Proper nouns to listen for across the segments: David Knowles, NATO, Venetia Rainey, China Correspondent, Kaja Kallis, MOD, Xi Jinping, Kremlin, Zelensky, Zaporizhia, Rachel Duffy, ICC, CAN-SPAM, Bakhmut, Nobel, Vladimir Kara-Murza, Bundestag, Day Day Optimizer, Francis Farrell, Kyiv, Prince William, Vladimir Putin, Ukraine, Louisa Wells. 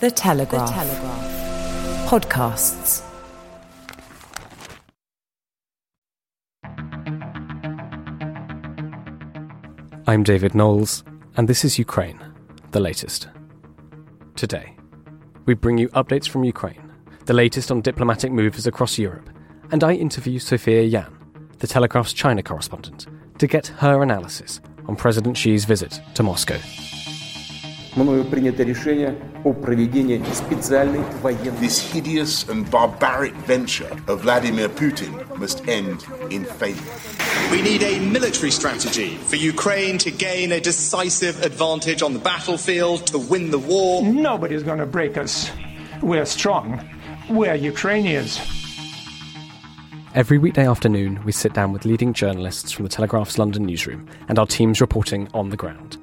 The Telegraph. The Telegraph. Podcasts. I'm David Knowles, and this is Ukraine, the latest. Today, we bring you updates from Ukraine, the latest on diplomatic moves across Europe, and I interview Sophia Yan, the Telegraph's China correspondent, to get her analysis on President Xi's visit to Moscow. This hideous and barbaric venture of Vladimir Putin must end in failure. We need a military strategy for Ukraine to gain a decisive advantage on the battlefield, to win the war. Nobody's going to break us. We're strong. We're Ukrainians. Every weekday afternoon, we sit down with leading journalists from the Telegraph's London newsroom and our teams reporting on the ground,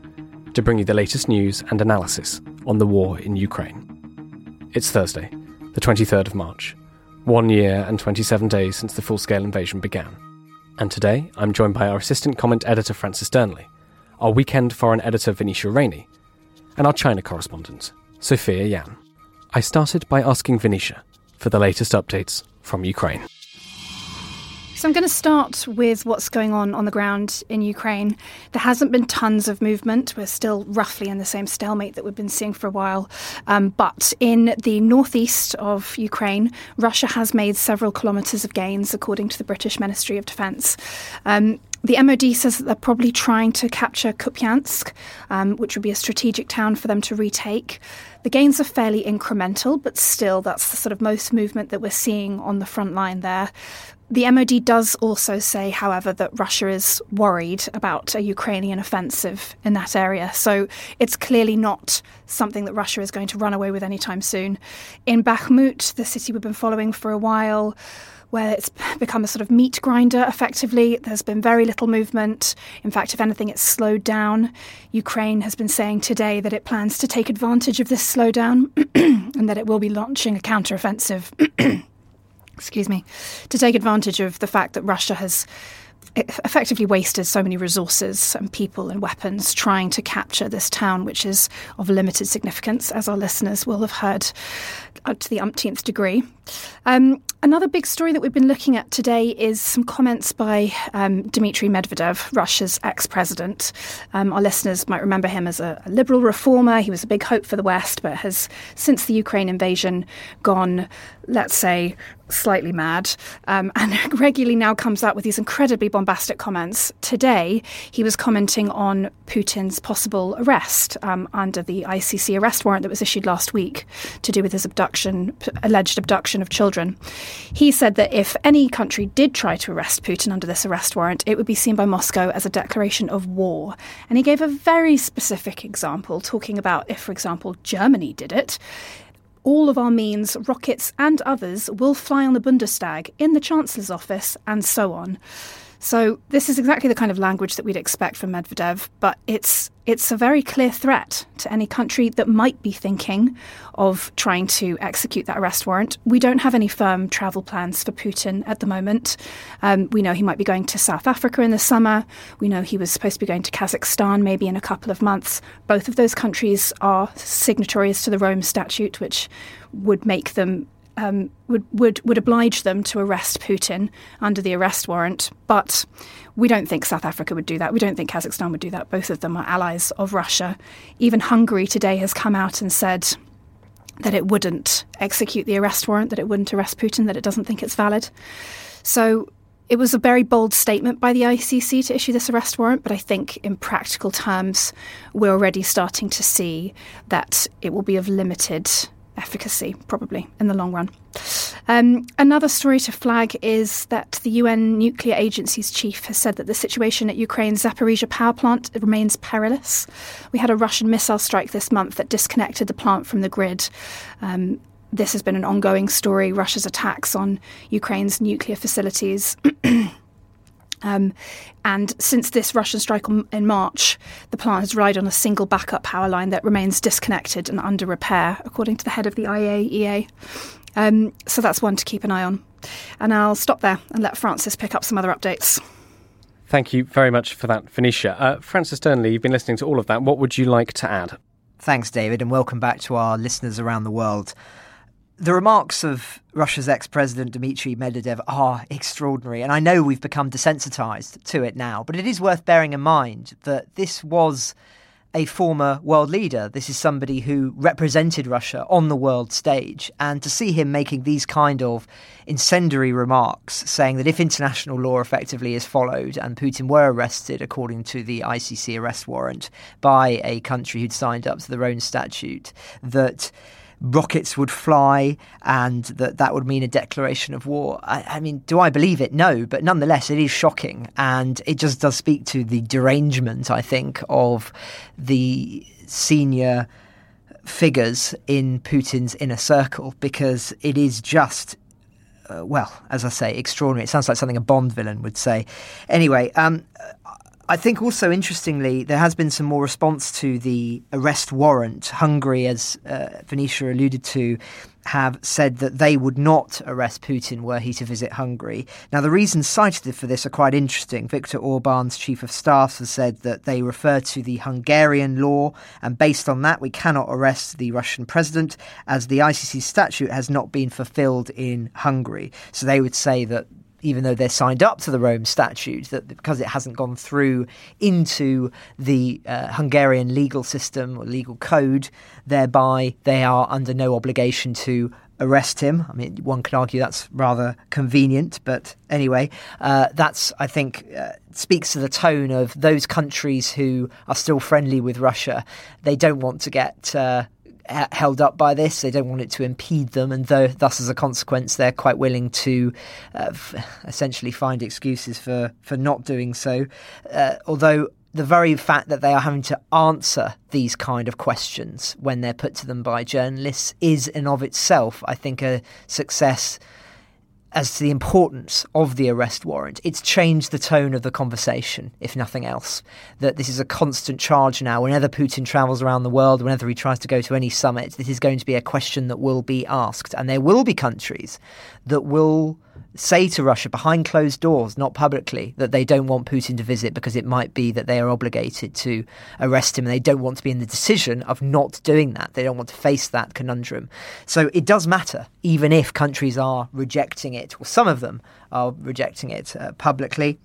to bring you the latest news and analysis on the war in Ukraine. It's Thursday, the 23rd of March, 1 year and 27 days since the full-scale invasion began. And today, I'm joined by our assistant comment editor Francis Dearnley, our weekend foreign editor Venetia Rainey, and our China correspondent, Sophia Yan. I started by asking Venetia for the latest updates from Ukraine. So I'm going to start with what's going on the ground in Ukraine. There hasn't been tons of movement. We're still roughly in the same stalemate that we've been seeing for a while. But in the northeast of Ukraine, Russia has made several kilometres of gains, according to the British Ministry of Defence. The MOD says that they're probably trying to capture Kupyansk, which would be a strategic town for them to retake. The gains are fairly incremental, but still that's the sort of most movement that we're seeing on the front line there. The MOD does also say, however, that Russia is worried about a Ukrainian offensive in that area. So it's clearly not something that Russia is going to run away with anytime soon. In Bakhmut, the city we've been following for a while, where it's become a sort of meat grinder, effectively. There's been very little movement. In fact, if anything, it's slowed down. Ukraine has been saying today that it plans to take advantage of this slowdown and that it will be launching a counteroffensive, excuse me, to take advantage of the fact that Russia has effectively wasted so many resources and people and weapons trying to capture this town, which is of limited significance, as our listeners will have heard to the umpteenth degree. Another big story that we've been looking at today is some comments by Dmitry Medvedev, Russia's ex-president. Our listeners might remember him as a liberal reformer. He was a big hope for the West, but has, since the Ukraine invasion, gone, let's say, slightly mad, and regularly now comes out with these incredibly bombastic comments. Today, he was commenting on Putin's possible arrest under the ICC arrest warrant that was issued last week to do with his alleged abduction of children. He said that if any country did try to arrest Putin under this arrest warrant, it would be seen by Moscow as a declaration of war. And he gave a very specific example, talking about if, for example, Germany did it, all of our means, rockets and others, will fly on the Bundestag, in the Chancellor's office, and so on. So this is exactly the kind of language that we'd expect from Medvedev, but it's a very clear threat to any country that might be thinking of trying to execute that arrest warrant. We don't have any firm travel plans for Putin at the moment. We know he might be going to South Africa in the summer. We know he was supposed to be going to Kazakhstan maybe in a couple of months. Both of those countries are signatories to the Rome Statute, which would make them would oblige them to arrest Putin under the arrest warrant. But we don't think South Africa would do that. We don't think Kazakhstan would do that. Both of them are allies of Russia. Even Hungary today has come out and said that it wouldn't execute the arrest warrant, that it wouldn't arrest Putin, that it doesn't think it's valid. So it was a very bold statement by the ICC to issue this arrest warrant, but I think in practical terms, we're already starting to see that it will be of limited efficacy, probably, in the long run. Another story to flag is that the UN nuclear agency's chief has said that the situation at Ukraine's Zaporizhia power plant remains perilous. We had a Russian missile strike this month that disconnected the plant from the grid. This has been an ongoing story, Russia's attacks on Ukraine's nuclear facilities. And since this Russian strike in March, the plant has relied on a single backup power line that remains disconnected and under repair, according to the head of the IAEA. So that's one to keep an eye on. And I'll stop there and let Francis pick up some other updates. Thank you very much for that, Venetia. Francis Dearnley, you've been listening to all of that. What would you like to add? Thanks, David, and welcome back to our listeners around the world. The remarks of Russia's ex-president Dmitry Medvedev are extraordinary, and I know we've become desensitized to it now, but it is worth bearing in mind that this was a former world leader. This is somebody who represented Russia on the world stage, and to see him making these kind of incendiary remarks, saying that if international law effectively is followed and Putin were arrested according to the ICC arrest warrant by a country who'd signed up to the Rome Statute, that rockets would fly and that would mean a declaration of war. I mean, do I believe it? No, but nonetheless, it is shocking. And it just does speak to the derangement, I think, of the senior figures in Putin's inner circle, because it is just, well, as I say, extraordinary. It sounds like something a Bond villain would say. Anyway, I think also, interestingly, there has been some more response to the arrest warrant. Hungary, as Venetia alluded to, have said that they would not arrest Putin were he to visit Hungary. Now, the reasons cited for this are quite interesting. Viktor Orban's chief of staff has said that they refer to the Hungarian law, and based on that, we cannot arrest the Russian president as the ICC statute has not been fulfilled in Hungary. So they would say that even though they're signed up to the Rome Statute, that because it hasn't gone through into the Hungarian legal system or legal code, thereby they are under no obligation to arrest him. I mean, one could argue that's rather convenient, but anyway, that's, I think, speaks to the tone of those countries who are still friendly with Russia. They don't want to get held up by this. They don't want it to impede them, and thus as a consequence they're quite willing to essentially find excuses for not doing so, although the very fact that they are having to answer these kind of questions when they're put to them by journalists is in of itself, I think, a success as to the importance of the arrest warrant. It's changed the tone of the conversation, if nothing else, that this is a constant charge now. Whenever Putin travels around the world, whenever he tries to go to any summit, this is going to be a question that will be asked. And there will be countries that will say to Russia behind closed doors, not publicly, that they don't want Putin to visit because it might be that they are obligated to arrest him, and they don't want to be in the decision of not doing that. They don't want to face that conundrum. So it does matter, even if countries are rejecting it, or some of them are rejecting it publicly.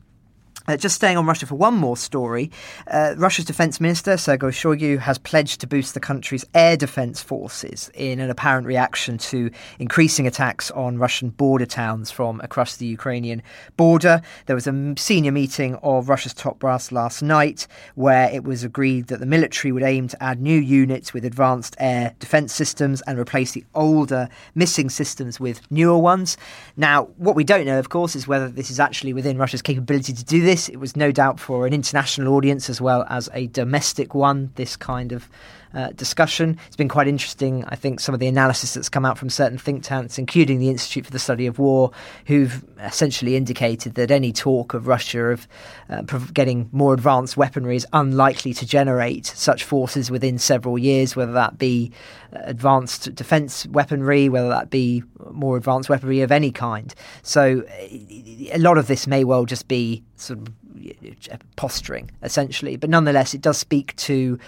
Just staying on Russia for one more story, Russia's defence minister, Sergei Shoigu, has pledged to boost the country's air defence forces in an apparent reaction to increasing attacks on Russian border towns from across the Ukrainian border. There was a senior meeting of Russia's top brass last night where it was agreed that the military would aim to add new units with advanced air defence systems and replace the older missing systems with newer ones. Now, what we don't know, of course, is whether this is actually within Russia's capability to do this. It was no doubt for an international audience as well as a domestic one, this kind of discussion. It's been quite interesting, I think, some of the analysis that's come out from certain think tanks, including the Institute for the Study of War, who've essentially indicated that any talk of Russia of getting more advanced weaponry is unlikely to generate such forces within several years, whether that be advanced defence weaponry, whether that be more advanced weaponry of any kind. So a lot of this may well just be sort of posturing, essentially. But nonetheless, it does speak to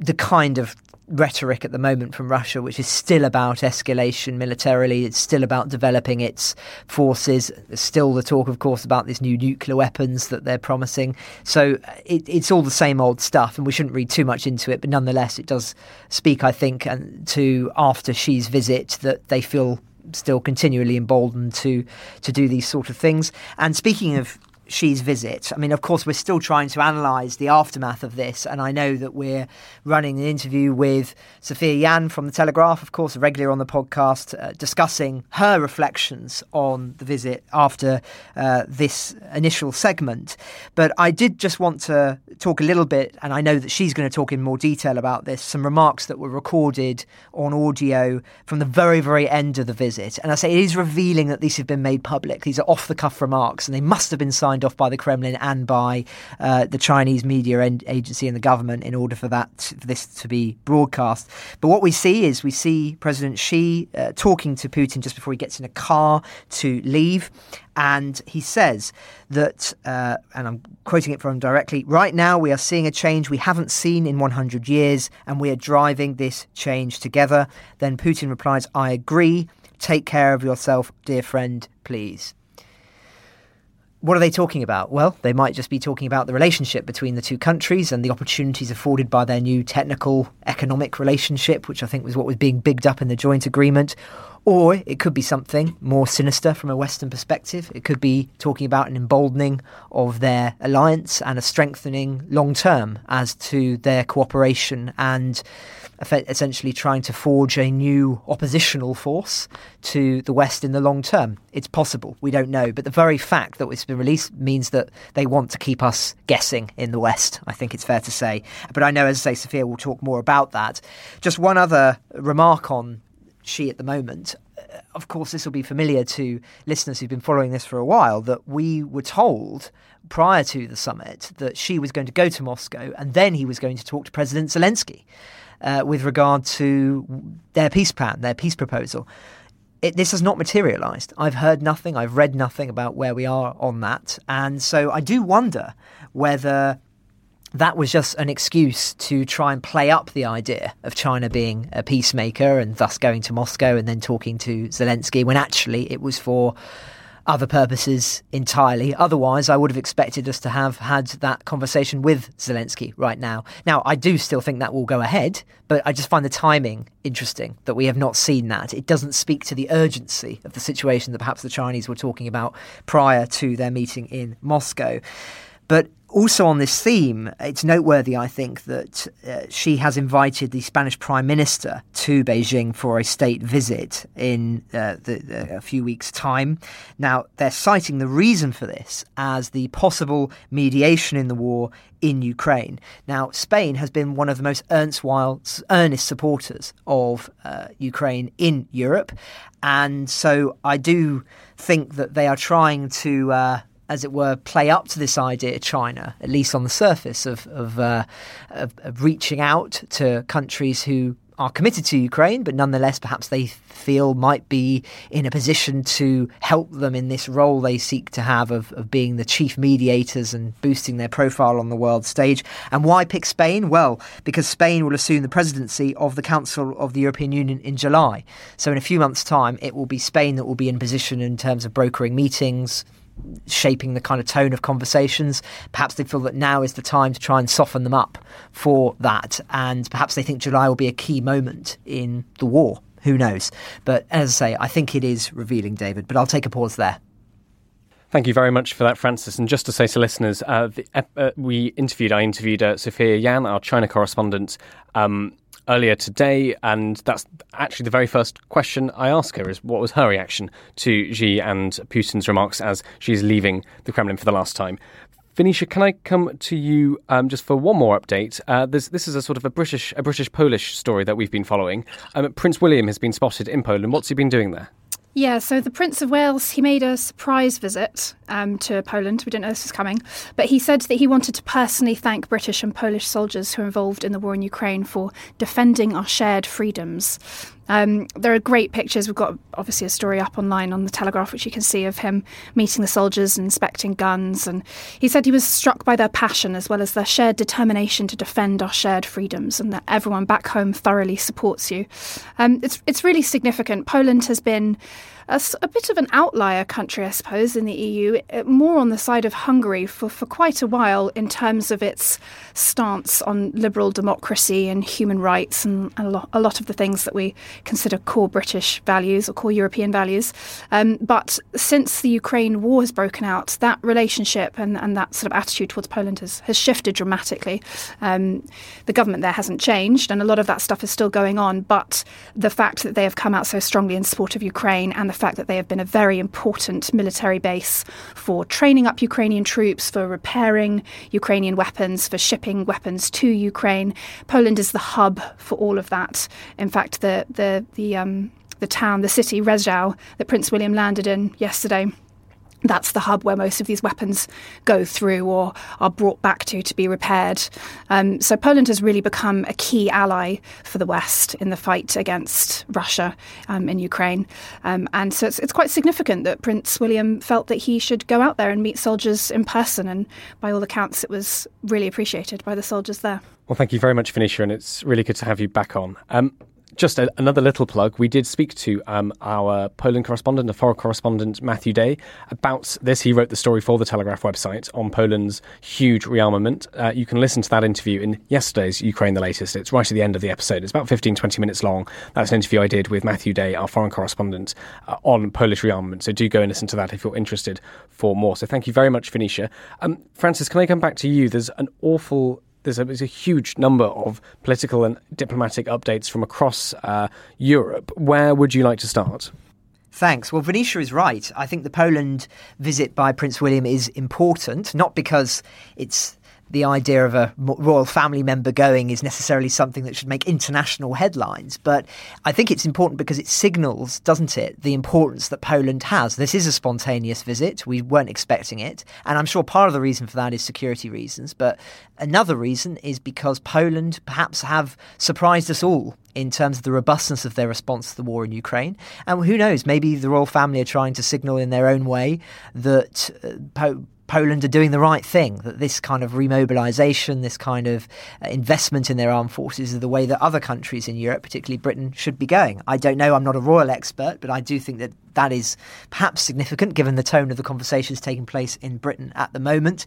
the kind of rhetoric at the moment from Russia, which is still about escalation militarily. It's still about developing its forces. There's still the talk, of course, about these new nuclear weapons that they're promising. So it's all the same old stuff, and we shouldn't read too much into it. But nonetheless, it does speak, I think, and to after Xi's visit, that they feel still continually emboldened to do these sort of things. And speaking of Xi's visit, I mean, of course, we're still trying to analyse the aftermath of this. And I know that we're running an interview with Sophia Yan from the Telegraph, of course, a regular on the podcast, discussing her reflections on the visit after this initial segment. But I did just want to talk a little bit, and I know that she's going to talk in more detail about this, some remarks that were recorded on audio from the very, very end of the visit. And I say it is revealing that these have been made public. These are off the cuff remarks, and they must have been signed signed off by the Kremlin and by the Chinese media agency and the government in order for that for this to be broadcast. But what we see is we see President Xi talking to Putin just before he gets in a car to leave. And he says that, and I'm quoting it from him directly, right now we are seeing a change we haven't seen in 100 years and we are driving this change together. Then Putin replies, I agree. Take care of yourself, dear friend, please. What are they talking about? Well, they might just be talking about the relationship between the two countries and the opportunities afforded by their new technical economic relationship, which I think was what was being bigged up in the joint agreement. Or it could be something more sinister from a Western perspective. It could be talking about an emboldening of their alliance and a strengthening long term as to their cooperation and essentially trying to forge a new oppositional force to the West in the long term. It's possible. We don't know. But the very fact that it's been released means that they want to keep us guessing in the West. I think it's fair to say. But I know, as I say, Sophia will talk more about that. Just one other remark on Xi at the moment. Of course, this will be familiar to listeners who've been following this for a while, that we were told prior to the summit that Xi was going to go to Moscow and then he was going to talk to President Zelensky. With regard to their peace plan, their peace proposal. This has not materialised. I've heard nothing. I've read nothing about where we are on that. And so I do wonder whether that was just an excuse to try and play up the idea of China being a peacemaker and thus going to Moscow and then talking to Zelensky, when actually it was for other purposes entirely. Otherwise, I would have expected us to have had that conversation with Zelensky right now. Now, I do still think that will go ahead, but I just find the timing interesting that we have not seen that. It doesn't speak to the urgency of the situation that perhaps the Chinese were talking about prior to their meeting in Moscow. But also on this theme, it's noteworthy, I think, that she has invited the Spanish Prime Minister to Beijing for a state visit in a few weeks' time. Now, they're citing the reason for this as the possible mediation in the war in Ukraine. Now, Spain has been one of the most earnest supporters of Ukraine in Europe. And so I do think that they are trying to as it were, play up to this idea of China, at least on the surface, of reaching out to countries who are committed to Ukraine, but nonetheless, perhaps they feel might be in a position to help them in this role they seek to have of being the chief mediators and boosting their profile on the world stage. And why pick Spain? Well, because Spain will assume the presidency of the Council of the European Union in July. So in a few months' time, it will be Spain that will be in position in terms of brokering meetings, shaping the kind of tone of conversations. Perhaps they feel that now is the time to try and soften them up for that. And perhaps they think July will be a key moment in the war. Who knows? But as I say, I think it is revealing, David, but I'll take a pause there. Thank you very much for that, Francis. And just to say to listeners, I interviewed Sophia Yan, our China correspondent, earlier today, and that's actually the very first question I ask her is what was her reaction to Xi and Putin's remarks as she's leaving the Kremlin for the last time. Venetia, can I come to you just for one more update? This is a sort of a British-Polish story that we've been following. Prince William has been spotted in Poland. What's he been doing there? Yeah, so the Prince of Wales, he made a surprise visit to Poland. We didn't know this was coming. But he said that he wanted to personally thank British and Polish soldiers who were involved in the war in Ukraine for defending our shared freedoms. There are great pictures. We've got, obviously, a story up online on the Telegraph, which you can see of him meeting the soldiers and inspecting guns. And he said he was struck by their passion as well as their shared determination to defend our shared freedoms and that everyone back home thoroughly supports you. It's really significant. Poland has been a bit of an outlier country, I suppose, in the EU, more on the side of Hungary for quite a while in terms of its stance on liberal democracy and human rights and a lot of the things that we consider core British values or core European values. But since the Ukraine war has broken out, that relationship and that sort of attitude towards Poland has shifted dramatically. The government there hasn't changed and a lot of that stuff is still going on, but the fact that they have come out so strongly in support of Ukraine and the fact that they have been a very important military base for training up Ukrainian troops, for repairing Ukrainian weapons, for shipping weapons to Ukraine. Poland is the hub for all of that. In fact, the city, Reszel, that Prince William landed in yesterday That's the hub where most of these weapons go through or are brought back to be repaired. So Poland has really become a key ally for the West in the fight against Russia in Ukraine. And so it's quite significant that Prince William felt that he should go out there and meet soldiers in person. And by all accounts, it was really appreciated by the soldiers there. Well, thank you very much, Venetia, and it's really good to have you back on. Just another little plug. We did speak to our Poland correspondent, a foreign correspondent, Matthew Day, about this. He wrote the story for the Telegraph website on Poland's huge rearmament. You can listen to that interview in yesterday's Ukraine the Latest. It's right at the end of the episode. It's about 15, 20 minutes long. That's an interview I did with Matthew Day, our foreign correspondent, on Polish rearmament. So do go and listen to that if you're interested for more. So thank you very much, Venetia. Francis, can I come back to you? There's a huge number of political and diplomatic updates from across Europe. Where would you like to start? Thanks. Well, Venetia is right. I think the Poland visit by Prince William is important, not because it's the idea of a royal family member going is necessarily something that should make international headlines. But I think it's important because it signals, doesn't it, the importance that Poland has. This is a spontaneous visit. We weren't expecting it. And I'm sure part of the reason for that is security reasons. But another reason is because Poland perhaps have surprised us all in terms of the robustness of their response to the war in Ukraine. And who knows, maybe the royal family are trying to signal in their own way that Poland are doing the right thing, that this kind of remobilisation, this kind of investment in their armed forces is the way that other countries in Europe, particularly Britain, should be going. I don't know, I'm not a royal expert, but I do think that that is perhaps significant given the tone of the conversations taking place in Britain at the moment.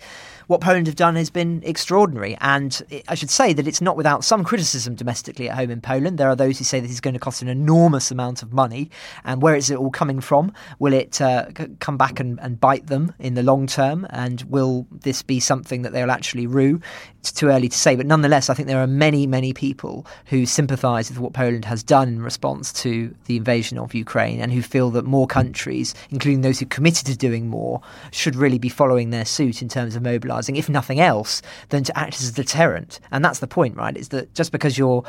What Poland have done has been extraordinary, and I should say that it's not without some criticism domestically at home in Poland. There are those who say this is going to cost an enormous amount of money, and where is it all coming from? Will it come back and bite them in the long term? And will this be something that they'll actually rue? It's too early to say. But nonetheless, I think there are many, many people who sympathise with what Poland has done in response to the invasion of Ukraine and who feel that more countries, including those who committed to doing more, should really be following their suit in terms of mobilising, if nothing else, than to act as a deterrent. And that's the point, right? It's that just because you're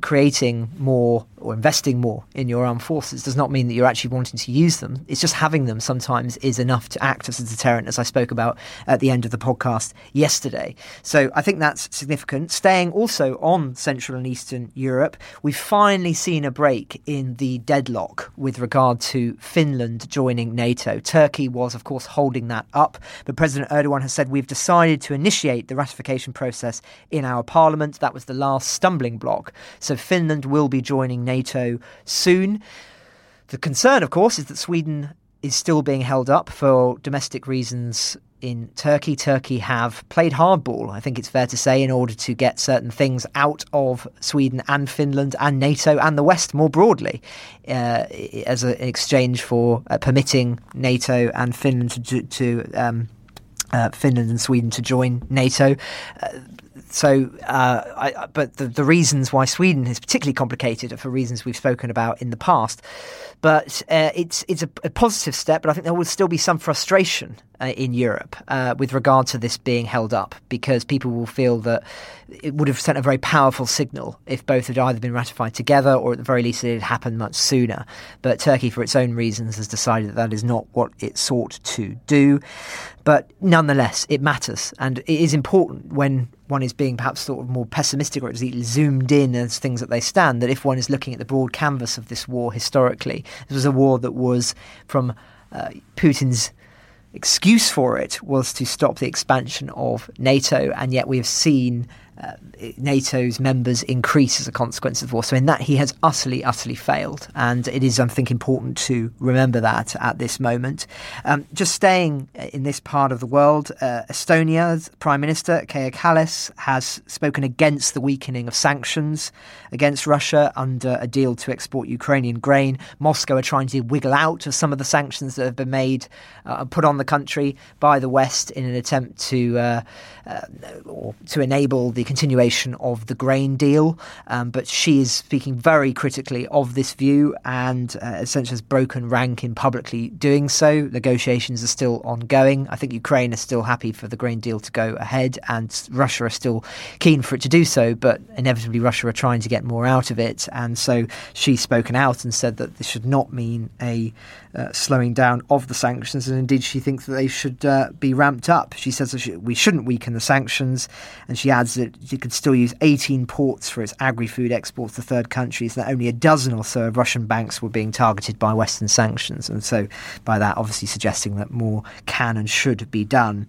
creating more or investing more in your armed forces does not mean that you're actually wanting to use them. It's just having them sometimes is enough to act as a deterrent, as I spoke about at the end of the podcast yesterday. So I think that's significant. Staying also on Central and Eastern Europe, we've finally seen a break in the deadlock with regard to Finland joining NATO. Turkey was, of course, holding that up, but President Erdogan has said we've decided to initiate the ratification process in our parliament. That was the last stumbling block. So Finland will be joining NATO soon. The concern, of course, is that Sweden is still being held up for domestic reasons in Turkey. Turkey have played hardball, I think it's fair to say, in order to get certain things out of Sweden and Finland and NATO and the West more broadly, as an exchange for permitting NATO and Finland Finland and Sweden to join NATO. But the reasons why Sweden is particularly complicated are for reasons we've spoken about in the past. But it's a positive step, but I think there will still be some frustration in Europe with regard to this being held up, because people will feel that it would have sent a very powerful signal if both had either been ratified together or at the very least it had happened much sooner. But Turkey, for its own reasons, has decided that that is not what it sought to do. But nonetheless, it matters, and it is important when one is being perhaps sort of more pessimistic or it's zoomed in as things that they stand, that if one is looking at the broad canvas of this war historically, this was a war that was from Putin's excuse for it was to stop the expansion of NATO, and yet we have seen NATO's members increase as a consequence of the war. So in that, he has utterly failed, and it is, I think, important to remember that at this moment. Just staying in this part of the world, Estonia's Prime Minister Kaja Kallis has spoken against the weakening of sanctions against Russia under a deal to export Ukrainian grain. Moscow are trying to wiggle out of some of the sanctions that have been made and put on the country by the West in an attempt to enable the the continuation of the grain deal. But she is speaking very critically of this view and essentially has broken rank in publicly doing so. Negotiations are still ongoing. I think Ukraine is still happy for the grain deal to go ahead, and Russia is still keen for it to do so. But inevitably, Russia are trying to get more out of it. And so she's spoken out and said that this should not mean a slowing down of the sanctions, and indeed she thinks that they should be ramped up. She says that we shouldn't weaken the sanctions, and she adds that it could still use 18 ports for its agri-food exports to third countries, that only a dozen or so of Russian banks were being targeted by Western sanctions, and so by that obviously suggesting that more can and should be done.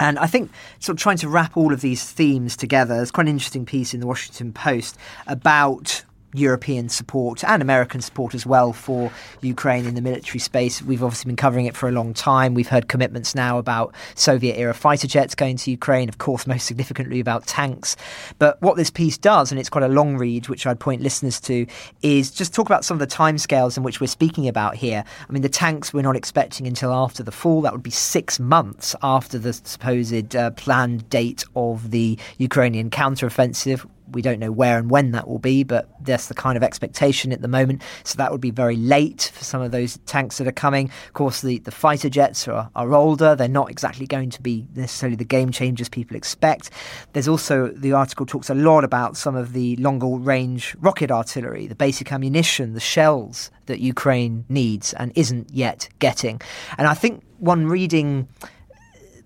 And I think sort of trying to wrap all of these themes together, there's quite an interesting piece in the Washington Post about European support and American support as well for Ukraine in the military space. We've obviously been covering it for a long time. We've heard commitments now about Soviet-era fighter jets going to Ukraine, of course, most significantly about tanks. But what this piece does, and it's quite a long read, which I'd point listeners to, is just talk about some of the timescales in which we're speaking about here. I mean, the tanks we're not expecting until after the fall. That would be 6 months after the supposed planned date of the Ukrainian counteroffensive. We don't know where and when that will be, but that's the kind of expectation at the moment. So that would be very late for some of those tanks that are coming. Of course, the fighter jets are older. They're not exactly going to be necessarily the game changers people expect. There's also, the article talks a lot about some of the longer range rocket artillery, the basic ammunition, the shells that Ukraine needs and isn't yet getting. And I think one reading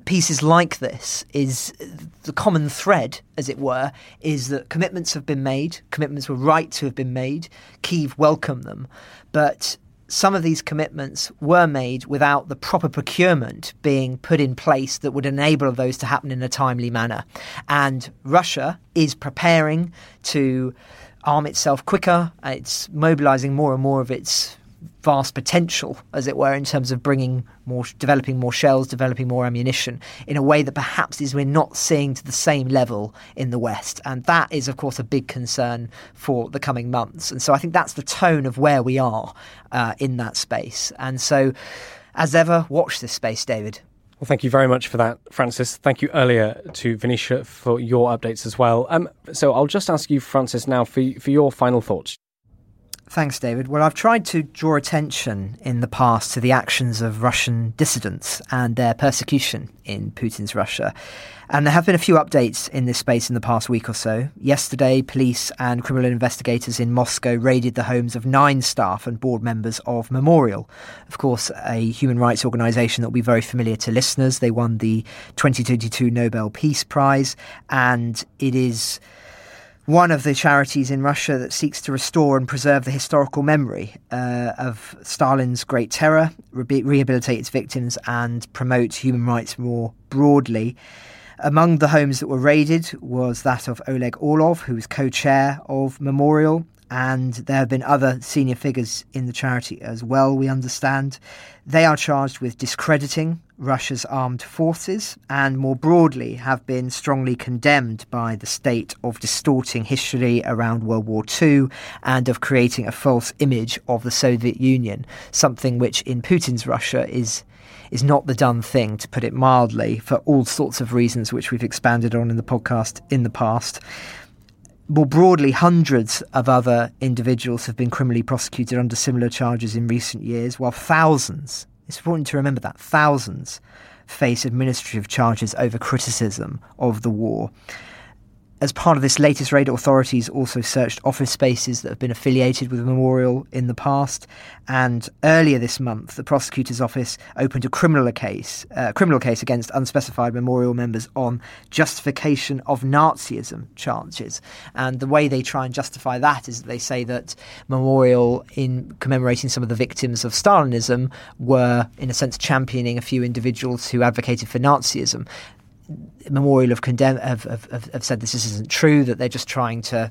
pieces like this is the common thread, as it were, is that commitments have been made. Commitments were right to have been made. Kyiv welcomed them. But some of these commitments were made without the proper procurement being put in place that would enable those to happen in a timely manner. And Russia is preparing to arm itself quicker. It's mobilising more and more of its vast potential, as it were, in terms of bringing more, developing more shells, developing more ammunition in a way that perhaps is we're not seeing to the same level in the West. And that is, of course, a big concern for the coming months. And so I think that's the tone of where we are in that space. And so, as ever, watch this space, David. Well, thank you very much for that, Francis. Thank you earlier to Venetia for your updates as well. So I'll just ask you, Francis, now for your final thoughts. Thanks, David. Well, I've tried to draw attention in the past to the actions of Russian dissidents and their persecution in Putin's Russia. And there have been a few updates in this space in the past week or so. Yesterday, police and criminal investigators in Moscow raided the homes of 9 staff and board members of Memorial, of course, a human rights organisation that will be very familiar to listeners. They won the 2022 Nobel Peace Prize, and it is one of the charities in Russia that seeks to restore and preserve the historical memory of Stalin's Great Terror, rehabilitate its victims and promote human rights more broadly. Among the homes that were raided was that of Oleg Orlov, who was co-chair of Memorial, and there have been other senior figures in the charity as well, we understand. They are charged with discrediting Russia's armed forces and more broadly have been strongly condemned by the state of distorting history around World War II and of creating a false image of the Soviet Union, something which in Putin's Russia is not the done thing, to put it mildly, for all sorts of reasons which we've expanded on in the podcast in the past. More broadly, hundreds of other individuals have been criminally prosecuted under similar charges in recent years, while thousands, it's important to remember that, thousands face administrative charges over criticism of the war. As part of this latest raid, authorities also searched office spaces that have been affiliated with Memorial in the past. And earlier this month, the prosecutor's office opened a criminal case against unspecified Memorial members on justification of Nazism charges. And the way they try and justify that is that they say that Memorial, in commemorating some of the victims of Stalinism, were, in a sense, championing a few individuals who advocated for Nazism. Memorial have said this isn't true, that they're just trying to,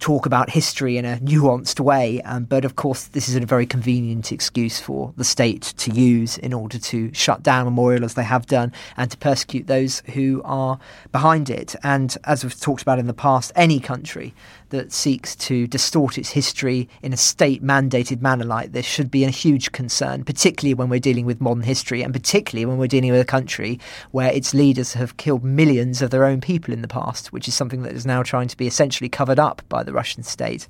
talk about history in a nuanced way. But of course, this is a very convenient excuse for the state to use in order to shut down Memorial, as they have done, and to persecute those who are behind it. And as we've talked about in the past, any country that seeks to distort its history in a state-mandated manner like this should be a huge concern, particularly when we're dealing with modern history, and particularly when we're dealing with a country where its leaders have killed millions of their own people in the past, which is something that is now trying to be essentially covered up by the Russian state.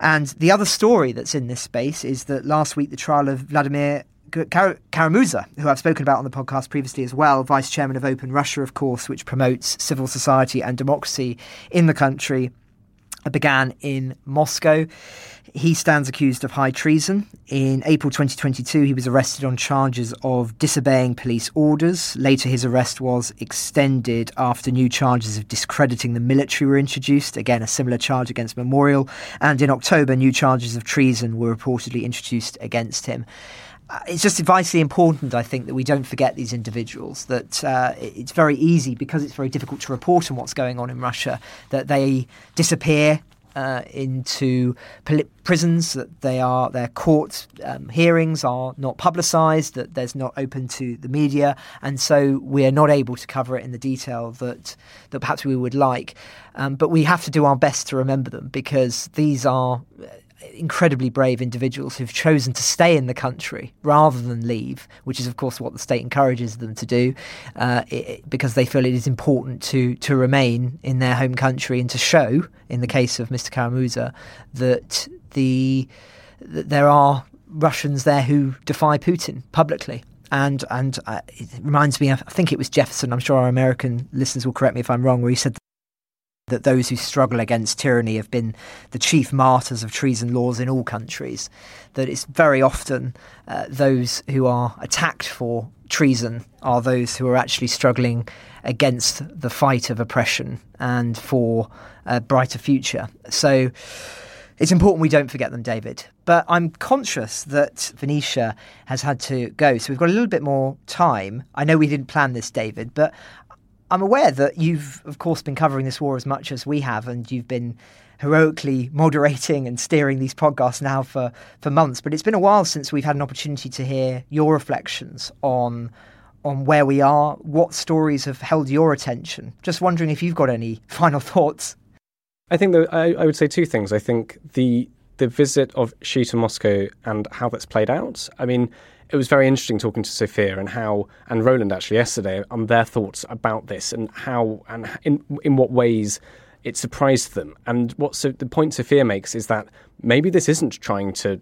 And the other story that's in this space is that last week the trial of Vladimir Kara-Murza, who I've spoken about on the podcast previously as well, vice chairman of Open Russia, of course, which promotes civil society and democracy in the country, began in Moscow. He stands accused of high treason. In April 2022, he was arrested on charges of disobeying police orders. Later, his arrest was extended after new charges of discrediting the military were introduced. Again, a similar charge against Memorial. And in October, new charges of treason were reportedly introduced against him. It's just vitally important, I think, that we don't forget these individuals, that it's very easy, because it's very difficult to report on what's going on in Russia, that they disappear into prisons, that their court hearings are not publicised, that there's not open to the media, and so we are not able to cover it in the detail that perhaps we would like. But we have to do our best to remember them, because these are incredibly brave individuals who've chosen to stay in the country rather than leave, which is, of course, what the state encourages them to do, because they feel it is important to remain in their home country and to show, in the case of Mr. Kara-Murza, that there are Russians there who defy Putin publicly. And it reminds me, I think it was Jefferson, I'm sure our American listeners will correct me if I'm wrong, where he said that those who struggle against tyranny have been the chief martyrs of treason laws in all countries, that it's very often those who are attacked for treason are those who are actually struggling against the fight of oppression and for a brighter future. So it's important we don't forget them, David. But I'm conscious that Venetia has had to go, so we've got a little bit more time. I know we didn't plan this, David, but I'm aware that you've, of course, been covering this war as much as we have, and you've been heroically moderating and steering these podcasts now for months. But it's been a while since we've had an opportunity to hear your reflections on where we are, what stories have held your attention. Just wondering if you've got any final thoughts. I think that I would say two things. I think the visit of Xi to Moscow and how that's played out. I mean, it was very interesting talking to Sophia and Roland actually yesterday on their thoughts about this and how and in what ways it surprised them. And the point Sophia makes is that maybe this isn't trying to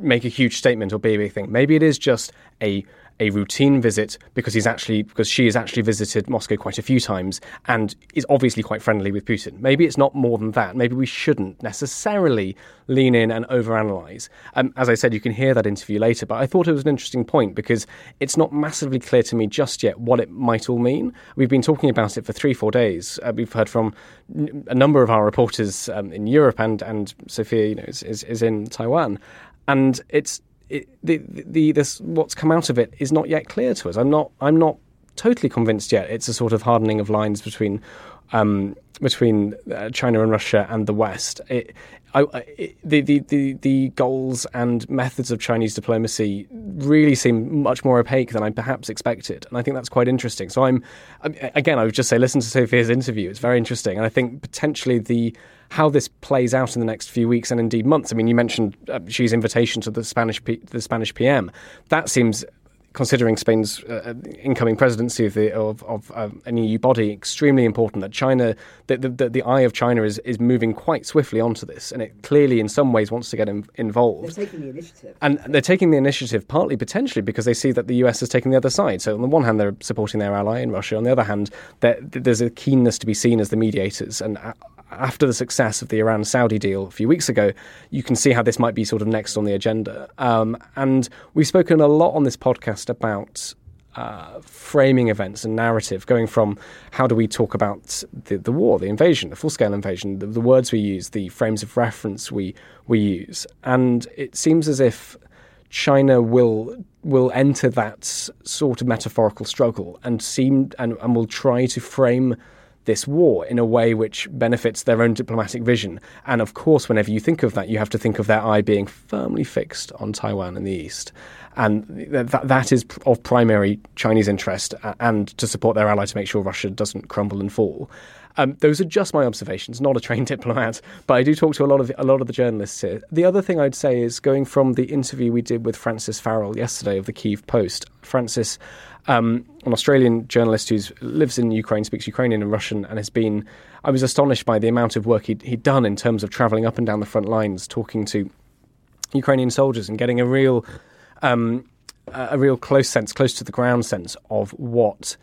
make a huge statement or be a big thing. Maybe it is just a routine visit because she has actually visited Moscow quite a few times and is obviously quite friendly with Putin. Maybe it's not more than that. Maybe we shouldn't necessarily lean in and overanalyze. As I said, you can hear that interview later, but I thought it was an interesting point because it's not massively clear to me just yet what it might all mean. We've been talking about it for 3-4 days. We've heard from a number of our reporters in Europe and Sophia, is in Taiwan, and it's. This what's come out of it is not yet clear to us. I'm not totally convinced yet. It's a sort of hardening of lines between China and Russia and the West. The goals and methods of Chinese diplomacy really seem much more opaque than I perhaps expected, and I think that's quite interesting. So I would just say listen to Sophia's interview. It's very interesting, and I think potentially how this plays out in the next few weeks and indeed months. I mean, you mentioned Xi's invitation to the Spanish PM. That seems, considering Spain's incoming presidency of an EU body, extremely important that China, the eye of China is moving quite swiftly onto this, and it clearly in some ways wants to get involved. They're taking the initiative. And they're taking the initiative partly potentially because they see that the US is taking the other side. So on the one hand, they're supporting their ally in Russia. On the other hand, there's a keenness to be seen as the mediators. And after the success of the Iran-Saudi deal a few weeks ago, you can see how this might be sort of next on the agenda. And we've spoken a lot on this podcast about framing events and narrative, going from how do we talk about the war, the invasion, the full-scale invasion, the words we use, the frames of reference we use. And it seems as if China will enter that sort of metaphorical struggle and will try to frame this war in a way which benefits their own diplomatic vision. And of course, whenever you think of that, you have to think of their eye being firmly fixed on Taiwan in the east. And that is of primary Chinese interest, and to support their ally to make sure Russia doesn't crumble and fall. Those are just my observations, not a trained diplomat, but I do talk to a lot of the journalists here. The other thing I'd say is, going from the interview we did with Francis Farrell yesterday of the Kyiv Post, Francis, an Australian journalist who lives in Ukraine, speaks Ukrainian and Russian, and has been, I was astonished by the amount of work he'd done in terms of travelling up and down the front lines, talking to Ukrainian soldiers and getting a real close sense, close to the ground sense of what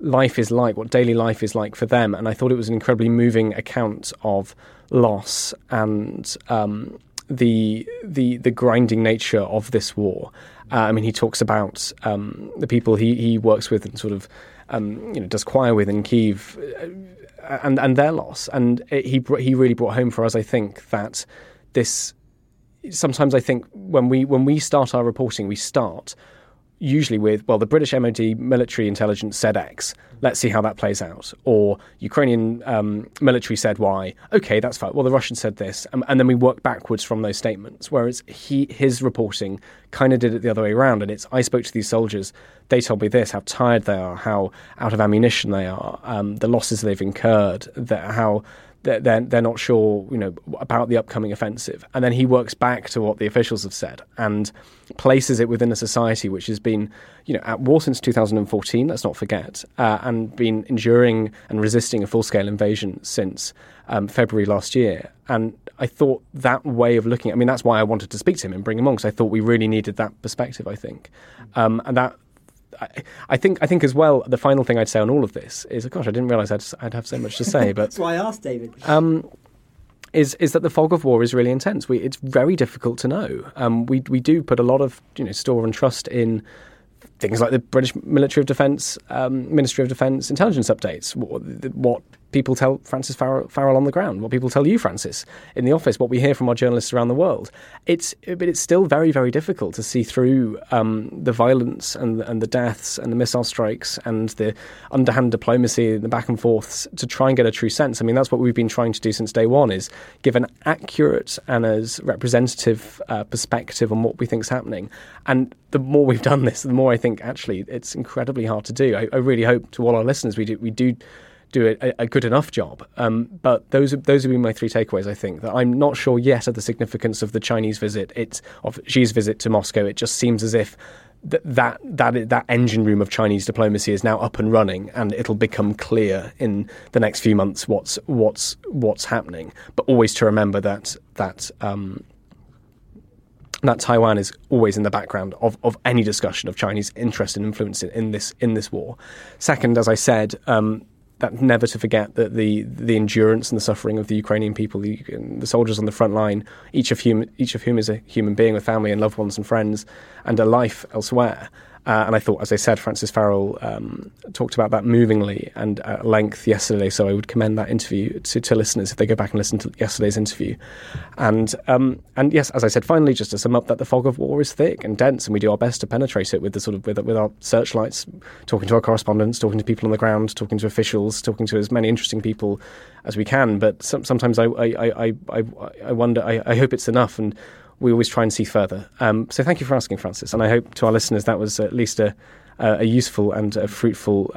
life is like, what daily life is like for them. And I thought it was an incredibly moving account of loss and the grinding nature of this war. I mean, he talks about the people he works with and sort of does choir with in Kyiv, and their loss. And he really brought home for us, I think, that this. Sometimes I think when we start our reporting, we start usually with, well, the British MOD military intelligence said X. Let's see how that plays out. Or Ukrainian military said Y. Okay, that's fine. Well, the Russians said this. And then we work backwards from those statements, whereas his reporting kind of did it the other way around. And it's, I spoke to these soldiers. They told me this, how tired they are, how out of ammunition they are, the losses they've incurred, how... They're not sure, about the upcoming offensive. And then he works back to what the officials have said and places it within a society which has been, at war since 2014, let's not forget, and been enduring and resisting a full-scale invasion since February last year. And I thought that way of looking, that's why I wanted to speak to him and bring him on, because I thought we really needed that perspective, I think. And that... I think as well, the final thing I'd say on all of this is, gosh, I didn't realise I'd have so much to say. But that's why I asked, David. Is that the fog of war is really intense. It's very difficult to know. We do put a lot of store and trust in things like the British Military of Defence, Ministry of Defence intelligence updates, what people tell Francis Farrell on the ground, what people tell you, Francis, in the office, what we hear from our journalists around the world. But it's still very, very difficult to see through the violence and the deaths and the missile strikes and the underhand diplomacy and the back and forths to try and get a true sense. That's what we've been trying to do since day one, is give an accurate and as representative perspective on what we think's happening. And the more we've done this, the more I think actually it's incredibly hard to do. I really hope to all our listeners we do a good enough job. But those have been my three takeaways, I think. That I'm not sure yet of the significance of the Chinese visit, of Xi's visit to Moscow. It just seems as if that engine room of Chinese diplomacy is now up and running, and it'll become clear in the next few months what's happening. But always to remember that Taiwan is always in the background of any discussion of Chinese interest and influence in this war. Second, as I said, that never to forget that the endurance and the suffering of the Ukrainian people, the soldiers on the front line, each of whom is a human being with family and loved ones and friends and a life elsewhere. And I thought, as I said, Francis Farrell talked about that movingly and at length yesterday, so I would commend that interview to listeners if they go back and listen to yesterday's interview. And yes, as I said, finally, just to sum up, that the fog of war is thick and dense, and we do our best to penetrate it with our searchlights, talking to our correspondents, talking to people on the ground, talking to officials, talking to as many interesting people as we can. But sometimes I wonder, I hope it's enough, and we always try and see further. So thank you for asking, Francis. And I hope to our listeners that was at least a useful and a fruitful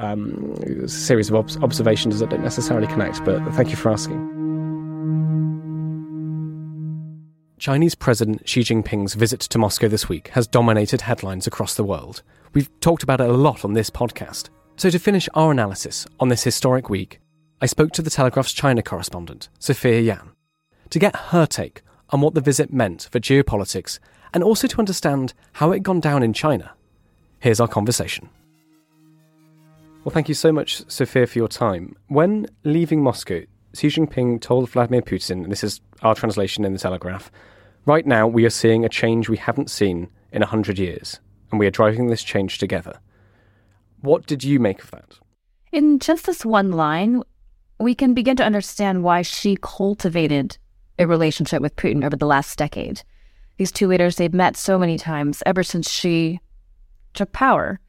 series of observations that don't necessarily connect. But thank you for asking. Chinese President Xi Jinping's visit to Moscow this week has dominated headlines across the world. We've talked about it a lot on this podcast. So to finish our analysis on this historic week, I spoke to the Telegraph's China correspondent, Sophia Yan, to get her take on what the visit meant for geopolitics, and also to understand how it had gone down in China. Here's our conversation. Well, thank you so much, Sophia, for your time. When leaving Moscow, Xi Jinping told Vladimir Putin, and this is our translation in the Telegraph, "Right now we are seeing a change we haven't seen in 100 years, and we are driving this change together." What did you make of that? In just this one line, we can begin to understand why Xi cultivated a relationship with Putin over the last decade. These two leaders, they've met so many times ever since Xi took power.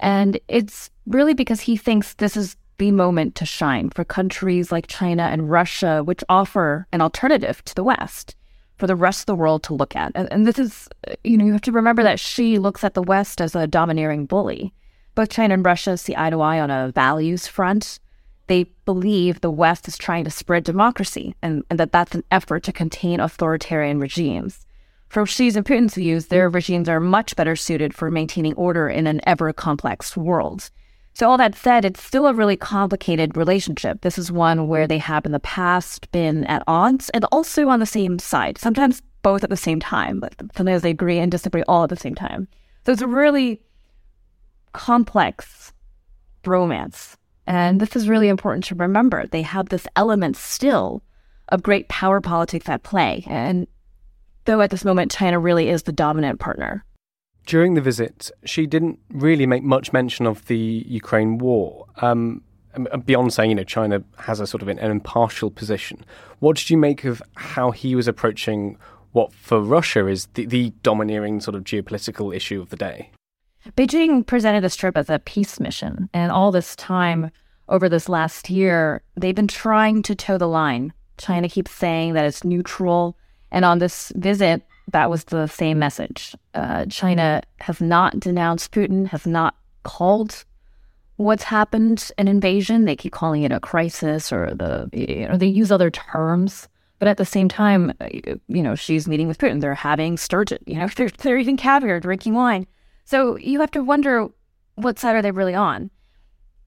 And it's really because he thinks this is the moment to shine for countries like China and Russia, which offer an alternative to the West for the rest of the world to look at. And this is, you have to remember that Xi looks at the West as a domineering bully. Both China and Russia see eye to eye on a values front. They believe the West is trying to spread democracy and that that's an effort to contain authoritarian regimes. From Xi's and Putin's views, their regimes are much better suited for maintaining order in an ever-complex world. So all that said, it's still a really complicated relationship. This is one where they have in the past been at odds and also on the same side, sometimes both at the same time, but sometimes they agree and disagree all at the same time. So it's a really complex bromance. And this is really important to remember. They have this element still of great power politics at play. And though at this moment, China really is the dominant partner. During the visit, she didn't really make much mention of the Ukraine war, beyond saying, China has a sort of an impartial position. What did you make of how he was approaching what for Russia is the domineering sort of geopolitical issue of the day? Beijing presented this trip as a peace mission. And all this time, over this last year, they've been trying to toe the line. China keeps saying that it's neutral. And on this visit, that was the same message. China has not denounced Putin, has not called what's happened an invasion. They keep calling it a crisis, or they use other terms. But at the same time, she's meeting with Putin. They're having sturgeon. They're eating caviar, drinking wine. So you have to wonder, what side are they really on?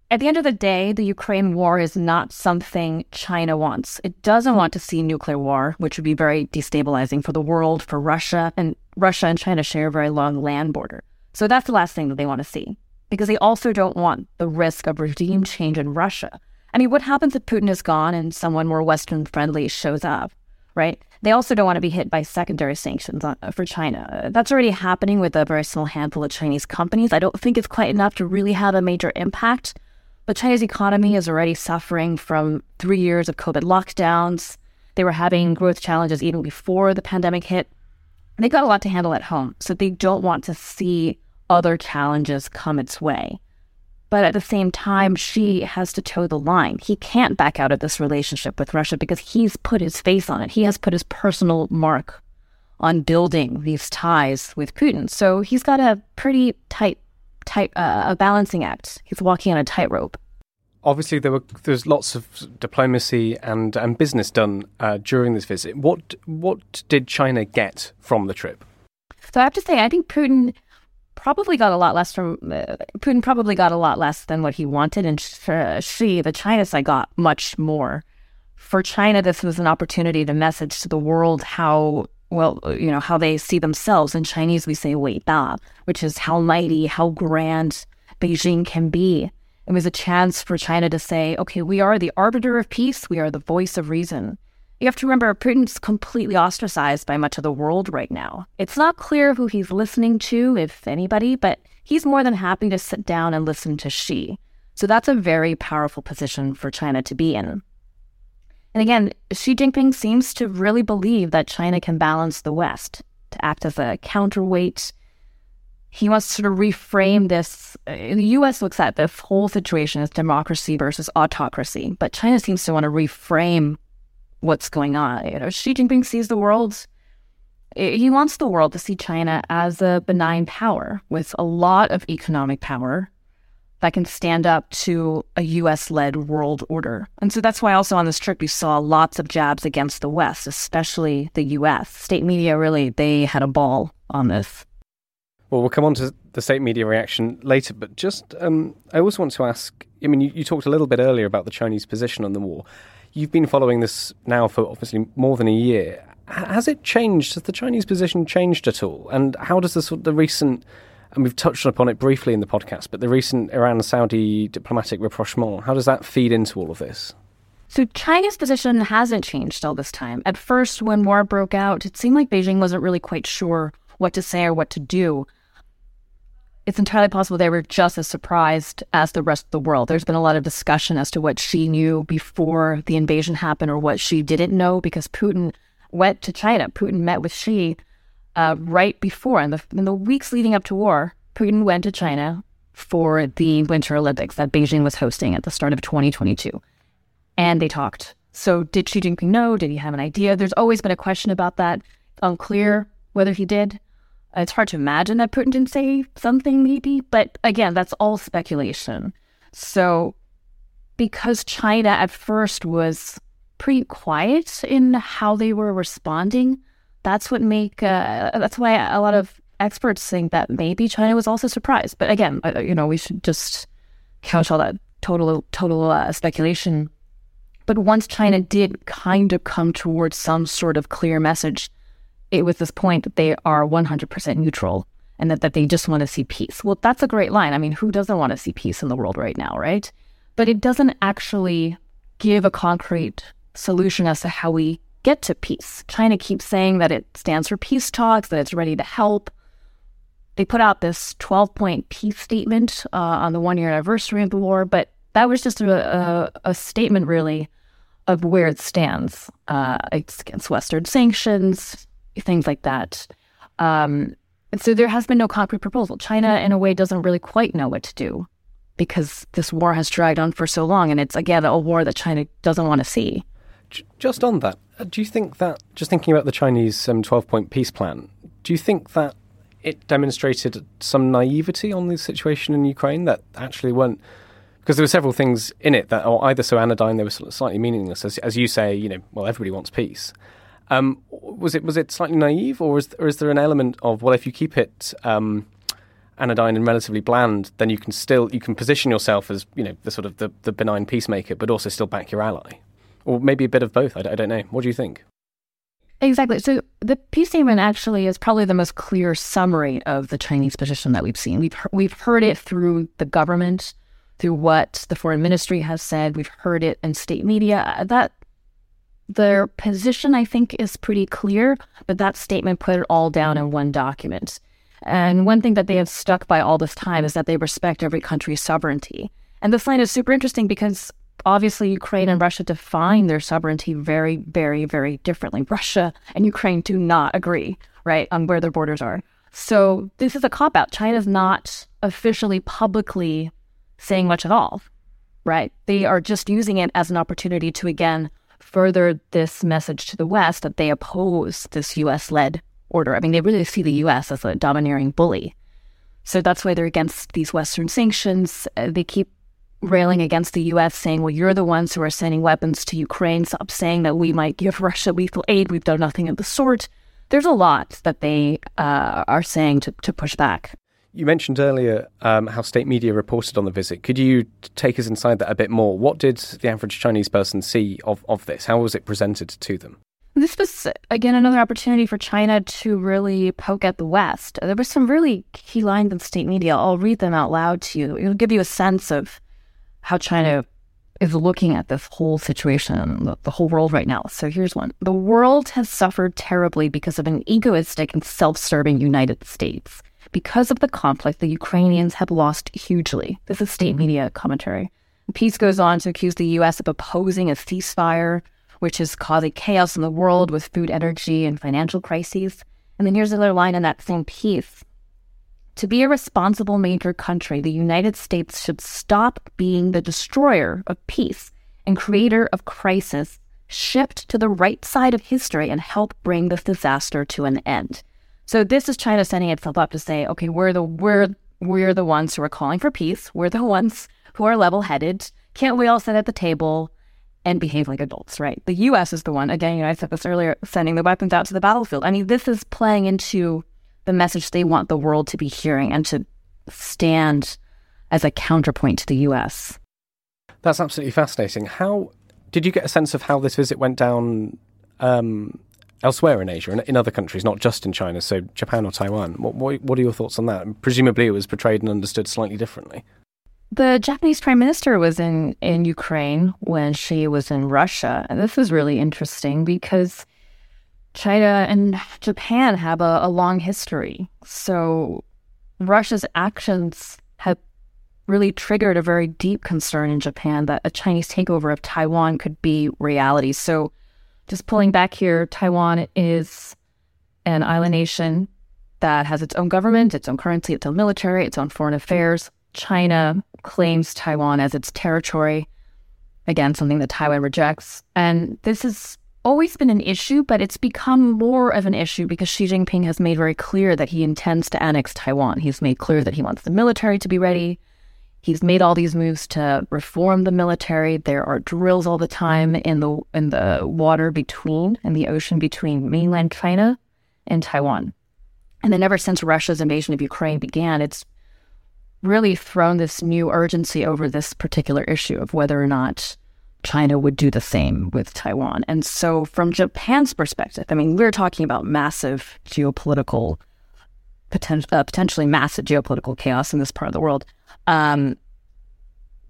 At the end of the day, the Ukraine war is not something China wants. It doesn't want to see nuclear war, which would be very destabilizing for the world, for Russia. And Russia and China share a very long land border. So that's the last thing that they want to see, because they also don't want the risk of regime change in Russia. What happens if Putin is gone and someone more Western-friendly shows up, right? They also don't want to be hit by secondary sanctions for China. That's already happening with a very small handful of Chinese companies. I don't think it's quite enough to really have a major impact. But China's economy is already suffering from 3 years of COVID lockdowns. They were having growth challenges even before the pandemic hit. They got a lot to handle at home, so they don't want to see other challenges come its way. But at the same time, Xi has to toe the line. He can't back out of this relationship with Russia because he's put his face on it. He has put his personal mark on building these ties with Putin. So he's got a pretty tight balancing act. He's walking on a tightrope. Obviously, there's lots of diplomacy and business done during this visit. What did China get from the trip? So I have to say, I think Putin probably got a lot less than what he wanted, and Xi, the China side, got much more. For China, this was an opportunity to message to the world how they see themselves. In Chinese, we say wei da, which is how mighty, how grand Beijing can be. It was a chance for China to say, okay, we are the arbiter of peace. We are the voice of reason. You have to remember, Putin's completely ostracized by much of the world right now. It's not clear who he's listening to, if anybody, but he's more than happy to sit down and listen to Xi. So that's a very powerful position for China to be in. And again, Xi Jinping seems to really believe that China can balance the West, to act as a counterweight. He wants to sort of reframe this. The U.S. looks at this whole situation as democracy versus autocracy, but China seems to want to reframe what's going on. Xi Jinping sees the world. He wants the world to see China as a benign power with a lot of economic power that can stand up to a U.S.-led world order. And so that's why also on this trip, we saw lots of jabs against the West, especially the U.S. State media, really, they had a ball on this. Well, we'll come on to the state media reaction later, but just I also want to ask, you talked a little bit earlier about the Chinese position on the war. You've been following this now for obviously more than a year. Has it changed? Has the Chinese position changed at all? And how does the recent... And we've touched upon it briefly in the podcast, but the recent Iran-Saudi diplomatic rapprochement, how does that feed into all of this? So China's position hasn't changed all this time. At first, when war broke out, it seemed like Beijing wasn't really quite sure what to say or what to do. It's entirely possible they were just as surprised as the rest of the world. There's been a lot of discussion as to what Xi knew before the invasion happened or what Xi didn't know, because Putin went to China. Putin met with Xi right before, in the weeks leading up to war. Putin went to China, for the Winter Olympics that Beijing was hosting at the start of 2022. And they talked. So did Xi Jinping know? Did he have an idea? There's always been a question about that. Unclear whether he did. It's hard to imagine that Putin didn't say something maybe, but again, that's all speculation. So because China at first was pretty quiet in how they were responding, that's why a lot of experts think that maybe China was also surprised. But again, we should just couch all that total speculation. But once China did kind of come towards some sort of clear message, it was this point that they are 100% neutral and that they just want to see peace. Well, that's a great line. I mean, who doesn't want to see peace in the world right now, right? But it doesn't actually give a concrete solution as to how we get to peace. China keeps saying that it stands for peace talks, that it's ready to help. They put out this 12-point peace statement on the one-year anniversary of the war, but that was just a statement, really, of where it stands. It's against Western sanctions, things like that. And so there has been no concrete proposal. China, in a way, doesn't really quite know what to do because this war has dragged on for so long, and it's, again, a war that China doesn't want to see. Just on that, do you think that, just thinking about the Chinese 12-point peace plan, do you think that it demonstrated some naivety on the situation in Ukraine that actually weren't, because there were several things in it that are either so anodyne, they were slightly meaningless, as you say, well, everybody wants peace. Was it slightly naive, or is there an element of, well, if you keep it anodyne and relatively bland, then you can position yourself as the sort of the benign peacemaker, but also still back your ally, or maybe a bit of both? I don't know. What do you think? Exactly. So the peace statement actually is probably the most clear summary of the Chinese position that we've seen. We've heard it through the government, through what the foreign ministry has said. We've heard it in state media. That their position, I think, is pretty clear, but that statement put it all down in one document. And one thing that they have stuck by all this time is that they respect every country's sovereignty. And this line is super interesting because obviously, Ukraine and Russia define their sovereignty very, very, very differently. Russia and Ukraine do not agree, right, on where their borders are. So this is a cop-out. China's not officially publicly saying much at all, right? They are just using it as an opportunity to, again, further this message to the West that they oppose this U.S.-led order. I mean, they really see the U.S. as a domineering bully. So that's why they're against these Western sanctions. They keep railing against the U.S., saying, well, you're the ones who are sending weapons to Ukraine. Stop saying that we might give Russia lethal aid. We've done nothing of the sort. There's a lot that they are saying to push back. You mentioned earlier how state media reported on the visit. Could you take us inside that a bit more? What did the average Chinese person see of this? How was it presented to them? This was, again, another opportunity for China to really poke at the West. There were some really key lines in state media. I'll read them out loud to you. It'll give you a sense of how China is looking at this whole situation, the whole world right now. So here's one. The world has suffered terribly because of an egoistic and self-serving United States. Because of the conflict, the Ukrainians have lost hugely. This is state media commentary. Peace goes on to accuse the U.S. of opposing a ceasefire, which is causing chaos in the world with food, energy, and financial crises. And then here's another line in that same piece. To be a responsible major country, the United States should stop being the destroyer of peace and creator of crisis, shift to the right side of history, and help bring this disaster to an end. So this is China setting itself up to say, okay, we're the ones who are calling for peace. We're the ones who are level-headed. Can't we all sit at the table and behave like adults, right? The U.S. is the one, again, I said this earlier, sending the weapons out to the battlefield. I mean, this is playing into the message they want the world to be hearing and to stand as a counterpoint to the US. That's absolutely fascinating. How did you get a sense of how this visit went down elsewhere in Asia and in other countries, not just in China, so Japan or Taiwan? What are your thoughts on that? Presumably it was portrayed and understood slightly differently. The Japanese Prime Minister was in Ukraine when she was in Russia. And this was really interesting because China and Japan have a long history. So Russia's actions have really triggered a very deep concern in Japan that a Chinese takeover of Taiwan could be reality. So just pulling back here, Taiwan is an island nation that has its own government, its own currency, its own military, its own foreign affairs. China claims Taiwan as its territory. Again, something that Taiwan rejects. And this has always been an issue, but it's become more of an issue because Xi Jinping has made very clear that he intends to annex Taiwan. He's made clear that he wants the military to be ready. He's made all these moves to reform the military. There are drills all the time in the water between, in the ocean between mainland China and Taiwan. And then ever since Russia's invasion of Ukraine began, it's really thrown this new urgency over this particular issue of whether or not China would do the same with Taiwan. And so from Japan's perspective, I mean, we're talking about massive geopolitical, potentially massive geopolitical chaos in this part of the world.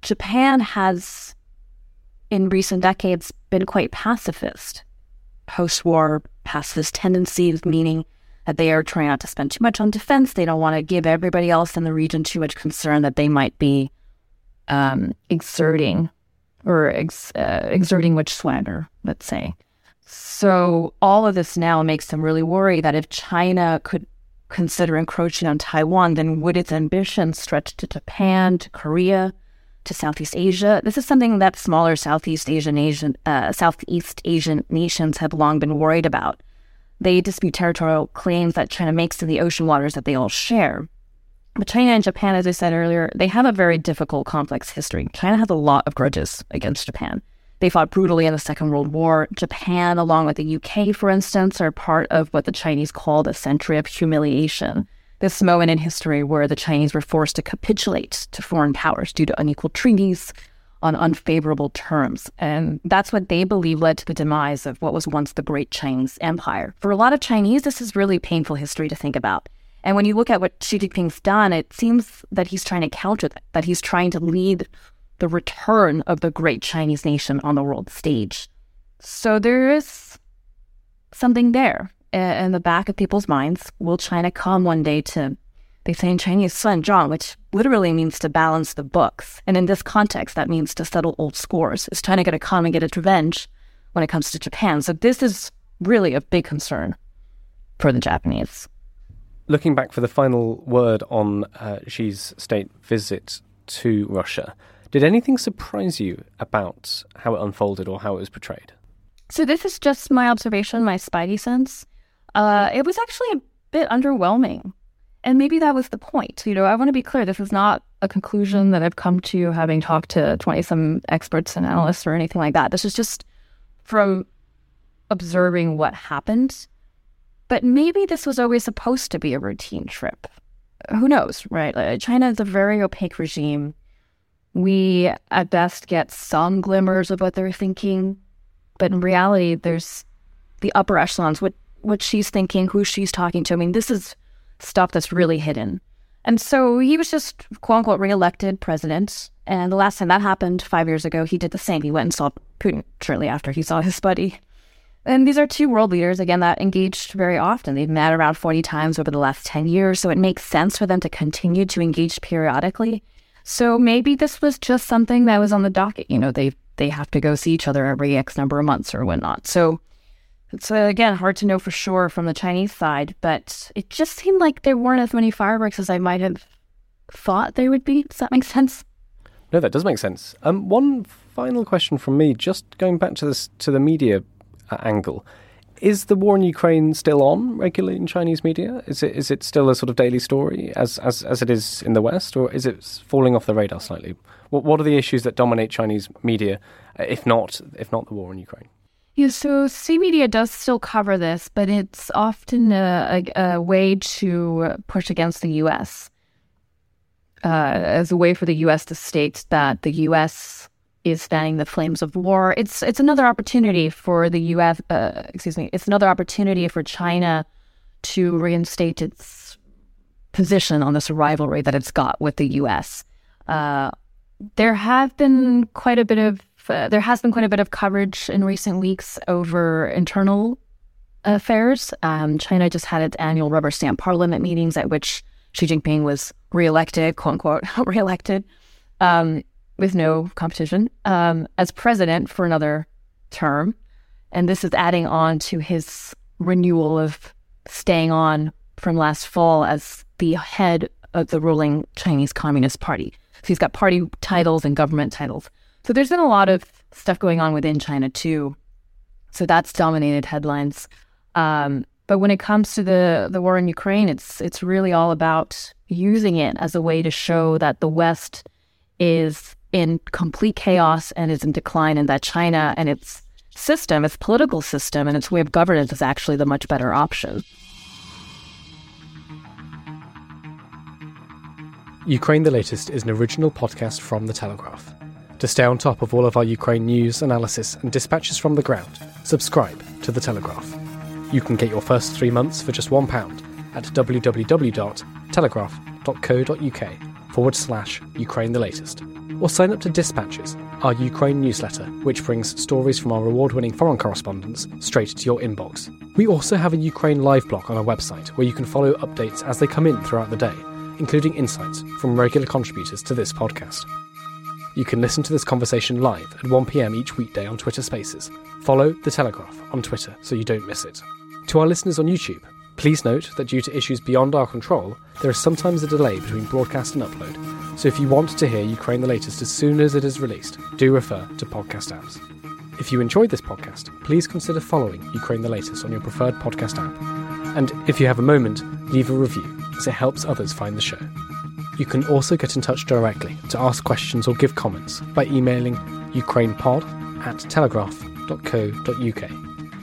Japan has, in recent decades, been quite pacifist. Post-war pacifist tendencies, meaning that they are trying not to spend too much on defense. They don't want to give everybody else in the region too much concern that they might be exerting much swagger, let's say. So all of this now makes them really worry that if China could consider encroaching on Taiwan, then would its ambitions stretch to Japan, to Korea, to Southeast Asia? This is something that smaller Southeast Asian nations have long been worried about. They dispute territorial claims that China makes in the ocean waters that they all share. But China and Japan, as I said earlier, they have a very difficult, complex history. China has a lot of grudges against Japan. They fought brutally in the Second World War. Japan, along with the UK, for instance, are part of what the Chinese called a century of humiliation. This moment in history where the Chinese were forced to capitulate to foreign powers due to unequal treaties on unfavorable terms. And that's what they believe led to the demise of what was once the great Chinese empire. For a lot of Chinese, this is really painful history to think about. And when you look at what Xi Jinping's done, it seems that he's trying to counter that he's trying to lead the return of the great Chinese nation on the world stage. So there is something there in the back of people's minds. Will China come one day to, they say in Chinese, "Sun Zhang," which literally means to balance the books. And in this context, that means to settle old scores. Is China going to come and get its revenge when it comes to Japan? So this is really a big concern for the Japanese. Looking back for the final word on Xi's state visit to Russia, did anything surprise you about how it unfolded or how it was portrayed? So this is just my observation, my spidey sense. It was actually a bit underwhelming. And maybe that was the point. You know, I want to be clear, this is not a conclusion that I've come to having talked to 20-some experts and analysts or anything like that. This is just from observing what happened. But maybe this was always supposed to be a routine trip. Who knows, right? China is a very opaque regime. We, at best, get some glimmers of what they're thinking. But in reality, there's the upper echelons, what she's thinking, who she's talking to. I mean, this is stuff that's really hidden. And so he was just, quote-unquote, reelected president. And the last time that happened, 5 years ago, he did the same. He went and saw Putin shortly after he saw his buddy. And these are two world leaders, again, that engaged very often. They've met around 40 times over the last 10 years, so it makes sense for them to continue to engage periodically. So maybe this was just something that was on the docket. You know, they have to go see each other every X number of months or whatnot. So it's, again, hard to know for sure from the Chinese side, but it just seemed like there weren't as many fireworks as I might have thought there would be. Does that make sense? No, that does make sense. One final question from me, just going back to this, to the media angle. Is the war in Ukraine still on regularly in Chinese media? Is it still a sort of daily story as it is in the West, or is it falling off the radar slightly? What are the issues that dominate Chinese media, if not the war in Ukraine? Yeah, so C-Media does still cover this, but it's often a way to push against the U.S. As a way for the U.S. to state that the U.S. is fanning the flames of war. It's another opportunity for the U.S. It's another opportunity for China to reinstate its position on this rivalry that it's got with the U.S. There has been quite a bit of coverage in recent weeks over internal affairs. China just had its annual rubber stamp parliament meetings at which Xi Jinping was reelected, quote unquote, reelected, with no competition, as president for another term. And this is adding on to his renewal of staying on from last fall as the head of the ruling Chinese Communist Party. So he's got party titles and government titles. So there's been a lot of stuff going on within China too. So that's dominated headlines. But when it comes to the war in Ukraine, it's really all about using it as a way to show that the West is in complete chaos and is in decline, and that China and its system, its political system, and its way of governance is actually the much better option. Ukraine the Latest is an original podcast from The Telegraph. To stay on top of all of our Ukraine news, analysis, and dispatches from the ground, subscribe to The Telegraph. You can get your first 3 months for just £1 at www.telegraph.co.uk/Ukraine the Latest, or sign up to Dispatches, our Ukraine newsletter, which brings stories from our award-winning foreign correspondents straight to your inbox. We also have a Ukraine live blog on our website where you can follow updates as they come in throughout the day, including insights from regular contributors to this podcast. You can listen to this conversation live at 1pm each weekday on Twitter Spaces. Follow The Telegraph on Twitter so you don't miss it. To our listeners on YouTube, please note that due to issues beyond our control, there is sometimes a delay between broadcast and upload, so if you want to hear Ukraine the Latest as soon as it is released, do refer to podcast apps. If you enjoyed this podcast, please consider following Ukraine the Latest on your preferred podcast app. And if you have a moment, leave a review, as it helps others find the show. You can also get in touch directly to ask questions or give comments by emailing ukrainepod@telegraph.co.uk.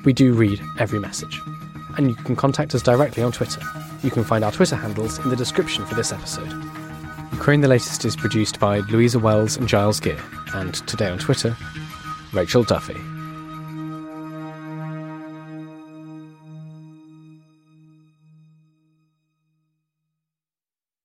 We do read every message. And you can contact us directly on Twitter. You can find our Twitter handles in the description for this episode. Ukraine the Latest is produced by Louisa Wells and Giles Gere, and today on Twitter, Rachel Duffy.